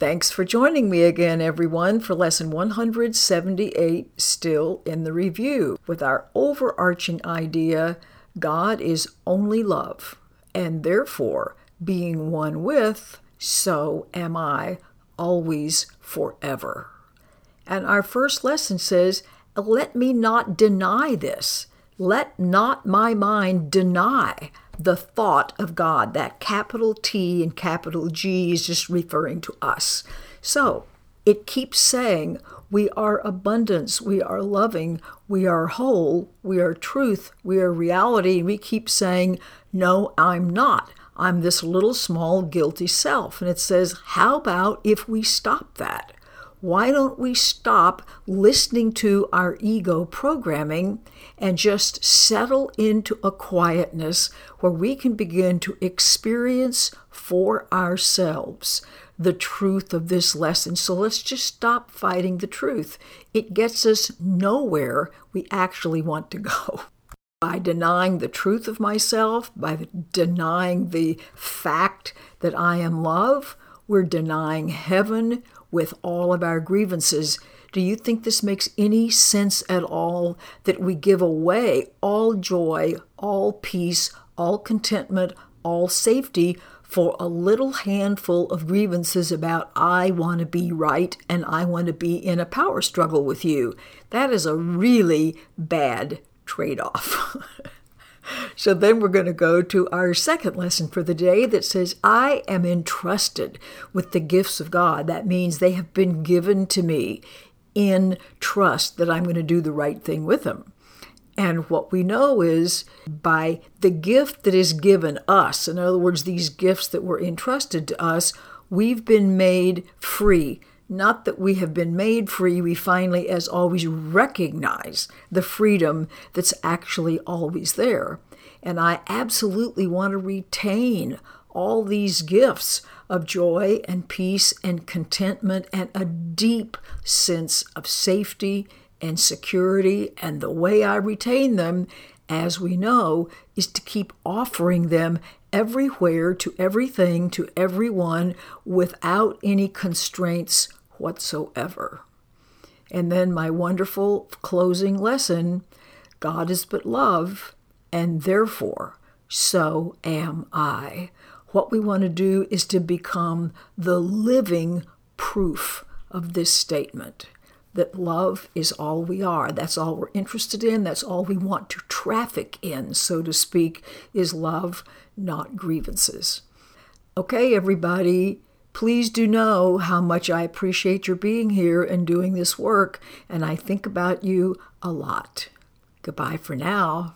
Thanks for joining me again, everyone, for Lesson 178, Still in the Review, with our overarching idea, God is only love, and therefore, being one with, so am I, always, forever. And our first lesson says, let me not deny this. Let not my mind deny the thought of God. That capital T and capital G is just referring to us. So it keeps saying we are abundance, we are loving, we are whole, we are truth, we are reality. And we keep saying, no, I'm not. I'm this little small guilty self. And it says, how about if we stop that? Why don't we stop listening to our ego programming and just settle into a quietness where we can begin to experience for ourselves the truth of this lesson? So let's just stop fighting the truth. It gets us nowhere we actually want to go. By denying the truth of myself, by denying the fact that I am love, we're denying heaven with all of our grievances. Do you think this makes any sense at all, that we give away all joy, all peace, all contentment, all safety for a little handful of grievances about I want to be right and I want to be in a power struggle with you? That is a really bad trade-off. So then we're going to go to our second lesson for the day that says, I am entrusted with the gifts of God. That means they have been given to me in trust that I'm going to do the right thing with them. And what we know is by the gift that is given us, in other words, these gifts that were entrusted to us, we've been made free. Not that we have been made free, we finally, as always, recognize the freedom that's actually always there. And I absolutely want to retain all these gifts of joy and peace and contentment and a deep sense of safety and security. And the way I retain them, as we know, is to keep offering them everywhere, to everything, to everyone, without any constraints whatsoever. And then my wonderful closing lesson, God is but love, and therefore, so am I. What we want to do is to become the living proof of this statement, that love is all we are. That's all we're interested in. That's all we want to traffic in, so to speak, is love, not grievances. Okay, everybody, please do know how much I appreciate your being here and doing this work, and I think about you a lot. Goodbye for now.